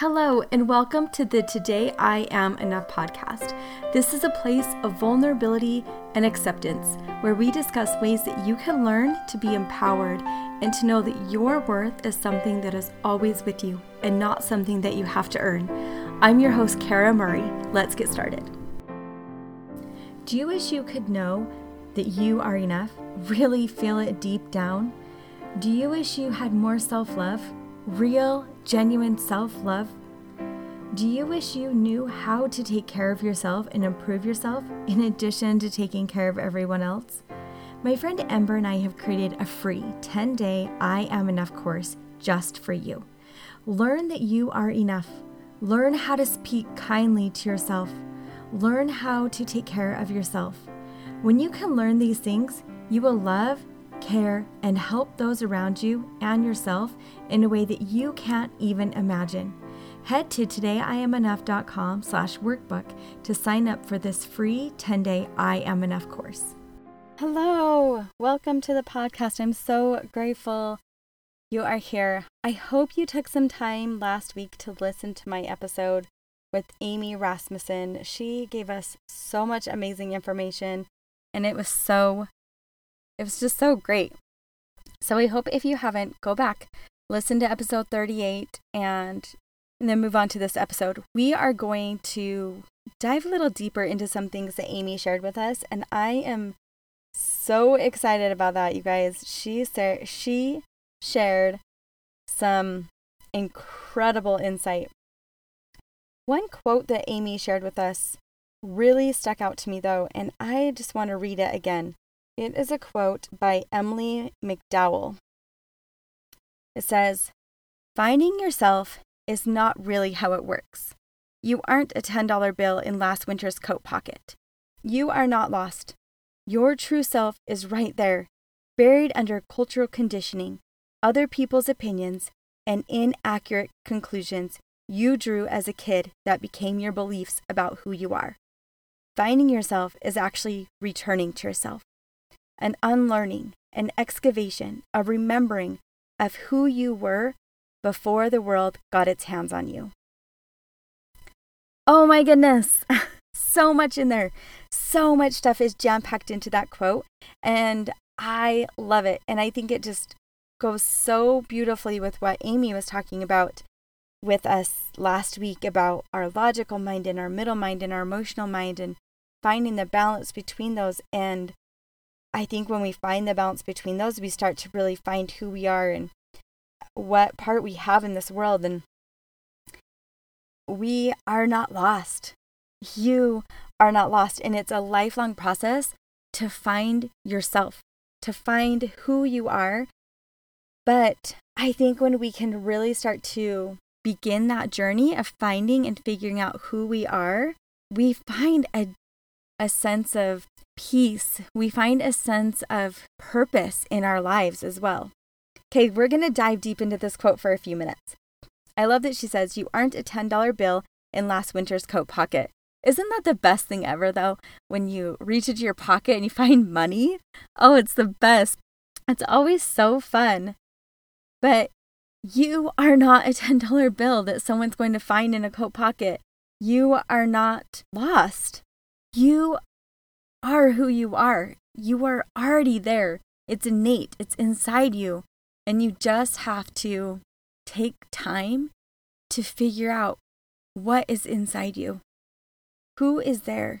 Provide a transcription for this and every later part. Hello, and welcome to the Today I Am Enough podcast. This is a place of vulnerability and acceptance where we discuss ways that you can learn to be empowered and to know that your worth is something that is always with you and not something that you have to earn. I'm your host, Kara Murray. Let's get started. Do you wish you could know that you are enough? Really feel it deep down? Do you wish you had more self-love? Real, genuine self-love? Do you wish you knew how to take care of yourself and improve yourself in addition to taking care of everyone else? My friend Ember and I have created a free 10-day I Am Enough course just for you. Learn that you are enough. Learn how to speak kindly to yourself. Learn how to take care of yourself. When you can learn these things, you will love, care, and help those around you and yourself in a way that you can't even imagine. Head to todayIamEnough.com/workbook to sign up for this free 10-day I Am Enough course. Hello, welcome to the podcast. I'm so grateful you are here. I hope you took some time last week to listen to my episode with Amy Rasmussen. She gave us so much amazing information, and it was just so great. So I hope if you haven't, go back, listen to episode 38, and then move on to this episode. We are going to dive a little deeper into some things that Amy shared with us, and I am so excited about that, you guys. She shared some incredible insight. One quote that Amy shared with us really stuck out to me, though, and I just want to read it again. It is a quote by Emily McDowell. It says, "Finding yourself is not really how it works. You aren't a $10 bill in last winter's coat pocket. You are not lost. Your true self is right there, buried under cultural conditioning, other people's opinions, and inaccurate conclusions you drew as a kid that became your beliefs about who you are. Finding yourself is actually returning to yourself. An unlearning, an excavation, a remembering of who you were before the world got its hands on you." Oh my goodness, so much in there. So much stuff is jam-packed into that quote, and I love it. And I think it just goes so beautifully with what Amy was talking about with us last week about our logical mind and our middle mind and our emotional mind and finding the balance between those. And I think when we find the balance between those, we start to really find who we are and what part we have in this world. And we are not lost. You are not lost. And it's a lifelong process to find yourself, to find who you are. But I think when we can really start to begin that journey of finding and figuring out who we are, we find a sense of peace. We find a sense of purpose in our lives as well. Okay, we're going to dive deep into this quote for a few minutes. I love that she says, "You aren't a $10 bill in last winter's coat pocket." Isn't that the best thing ever, though? When you reach into your pocket and you find money? Oh, it's the best. It's always so fun. But you are not a $10 bill that someone's going to find in a coat pocket. You are not lost. You are who you are. You are already there. It's innate. It's inside you. And you just have to take time to figure out what is inside you. Who is there?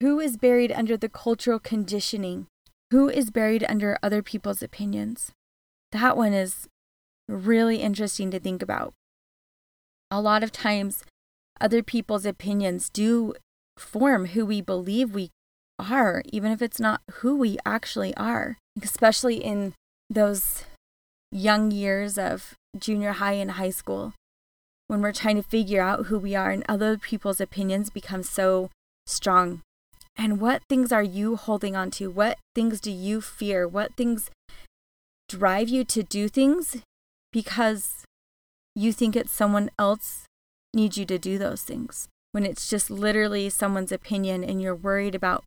Who is buried under the cultural conditioning? Who is buried under other people's opinions? That one is really interesting to think about. A lot of times, other people's opinions do form who we believe we are, even if it's not who we actually are, especially in those young years of junior high and high school, when we're trying to figure out who we are and other people's opinions become so strong. And what things are you holding on to? What things do you fear? What things drive you to do things because you think it's someone else needs you to do those things, when it's just literally someone's opinion and you're worried about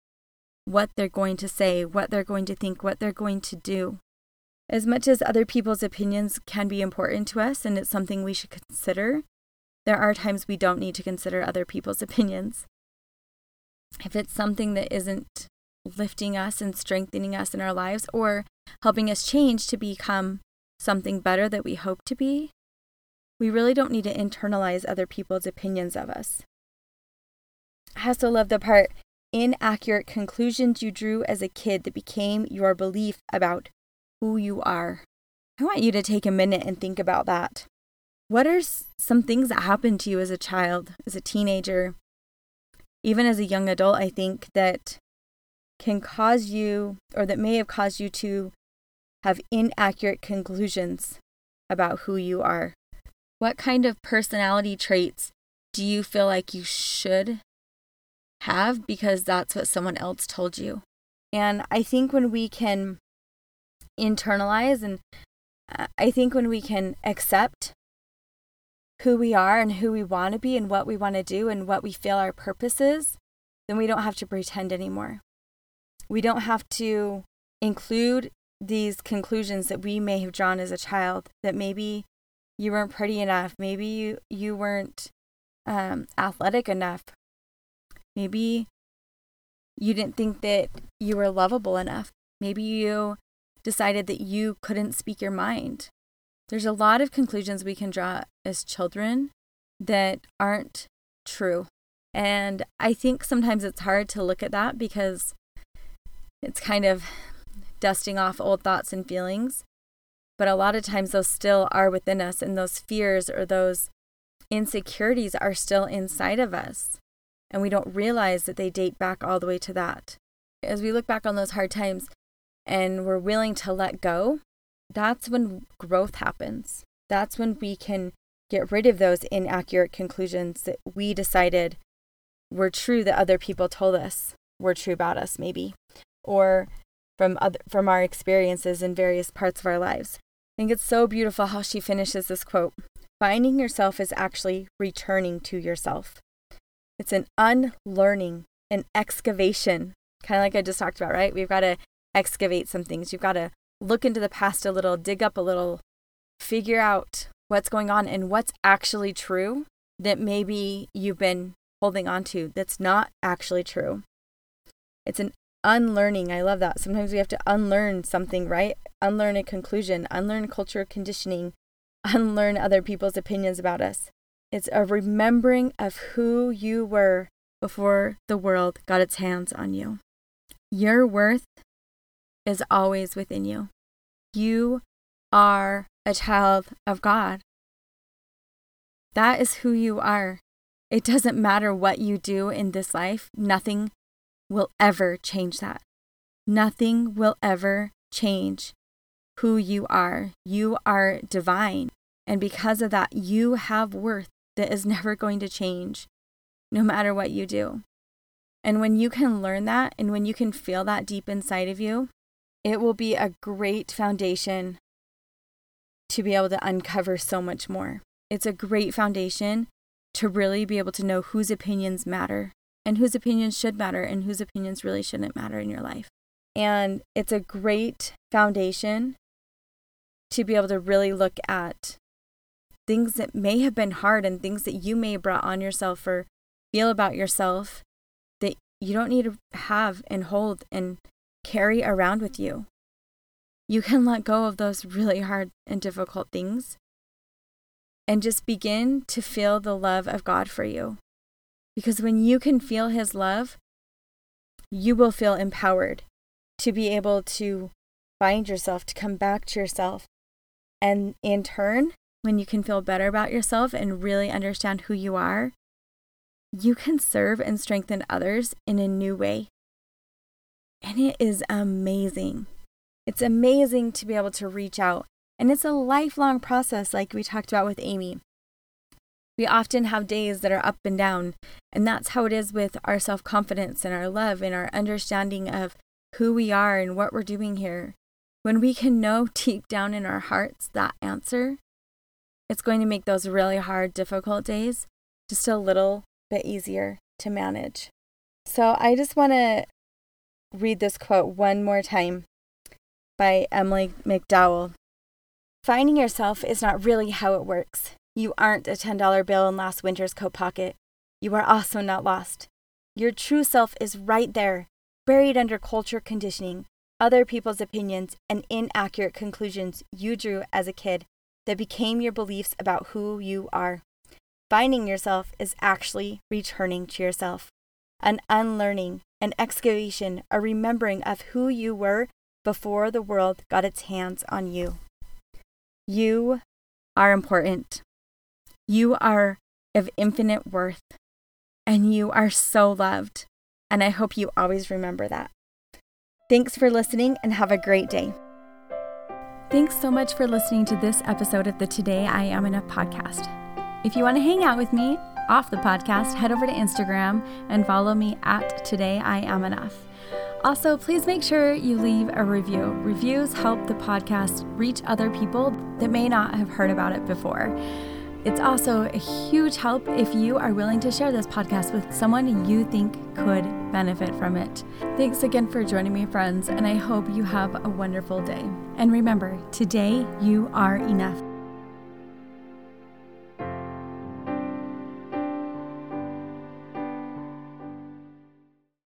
what they're going to say, what they're going to think, what they're going to do. As much as other people's opinions can be important to us and it's something we should consider, There are times we don't need to consider other people's opinions. If it's something that isn't lifting us and strengthening us in our lives or helping us change to become something better that we hope to be, we really don't need to internalize other people's opinions of us. I also love the part, inaccurate conclusions you drew as a kid that became your belief about who you are. I want you to take a minute and think about that. What are some things that happened to you as a child, as a teenager, even as a young adult, I think, that can cause you, or that may have caused you to have inaccurate conclusions about who you are? What kind of personality traits do you feel like you should have because that's what someone else told you? And I think when we can internalize and I think when we can accept who we are and who we want to be and what we want to do and what we feel our purpose is, then we don't have to pretend anymore. We don't have to include these conclusions that we may have drawn as a child, that maybe you weren't pretty enough, maybe you weren't athletic enough, maybe you didn't think that you were lovable enough, maybe you decided that you couldn't speak your mind. There's a lot of conclusions we can draw as children that aren't true. And I think sometimes it's hard to look at that because it's kind of dusting off old thoughts and feelings. But a lot of times those still are within us, and those fears or those insecurities are still inside of us. And we don't realize that they date back all the way to that. As we look back on those hard times and we're willing to let go, that's when growth happens. That's when we can get rid of those inaccurate conclusions that we decided were true that other people told us were true about us, maybe, or from our experiences in various parts of our lives. I think it's so beautiful how she finishes this quote. Finding yourself is actually returning to yourself. It's an unlearning, an excavation, kind of like I just talked about, right? We've got to excavate some things. You've got to look into the past a little, dig up a little, figure out what's going on and what's actually true that maybe you've been holding on to that's not actually true. It's an unlearning. I love that. Sometimes we have to unlearn something, right? Unlearn a conclusion, unlearn cultural conditioning, unlearn other people's opinions about us. It's a remembering of who you were before the world got its hands on you. Your worth is always within you. You are a child of God. That is who you are. It doesn't matter what you do in this life. Nothing will ever change that. Nothing will ever change who you are. You are divine. And because of that, you have worth that is never going to change, no matter what you do. And when you can learn that, and when you can feel that deep inside of you, it will be a great foundation to be able to uncover so much more. It's a great foundation to really be able to know whose opinions matter and whose opinions should matter and whose opinions really shouldn't matter in your life. And it's a great foundation to be able to really look at things that may have been hard and things that you may have brought on yourself or feel about yourself that you don't need to have and hold and carry around with you. You can let go of those really hard and difficult things and just begin to feel the love of God for you. Because when you can feel His love, you will feel empowered to be able to find yourself, to come back to yourself. And in turn, when you can feel better about yourself and really understand who you are, you can serve and strengthen others in a new way. And it is amazing. It's amazing to be able to reach out. And it's a lifelong process, like we talked about with Amy. We often have days that are up and down. And that's how it is with our self-confidence and our love and our understanding of who we are and what we're doing here. When we can know deep down in our hearts that answer, it's going to make those really hard, difficult days just a little bit easier to manage. So I just want to read this quote one more time by Emily McDowell. Finding yourself is not really how it works. You aren't a $10 bill in last winter's coat pocket. You are also not lost. Your true self is right there, buried under culture conditioning, other people's opinions, and inaccurate conclusions you drew as a kid that became your beliefs about who you are. Finding yourself is actually returning to yourself, an unlearning, an excavation, a remembering of who you were before the world got its hands on you. You are important. You are of infinite worth, and you are so loved, and I hope you always remember that. Thanks for listening, and have a great day. Thanks so much for listening to this episode of the Today I Am Enough podcast. If you want to hang out with me off the podcast, head over to Instagram and follow me at Today I Am Enough. Also, please make sure you leave a review. Reviews help the podcast reach other people that may not have heard about it before. It's also a huge help if you are willing to share this podcast with someone you think could benefit from it. Thanks again for joining me, friends, and I hope you have a wonderful day. And remember, today you are enough.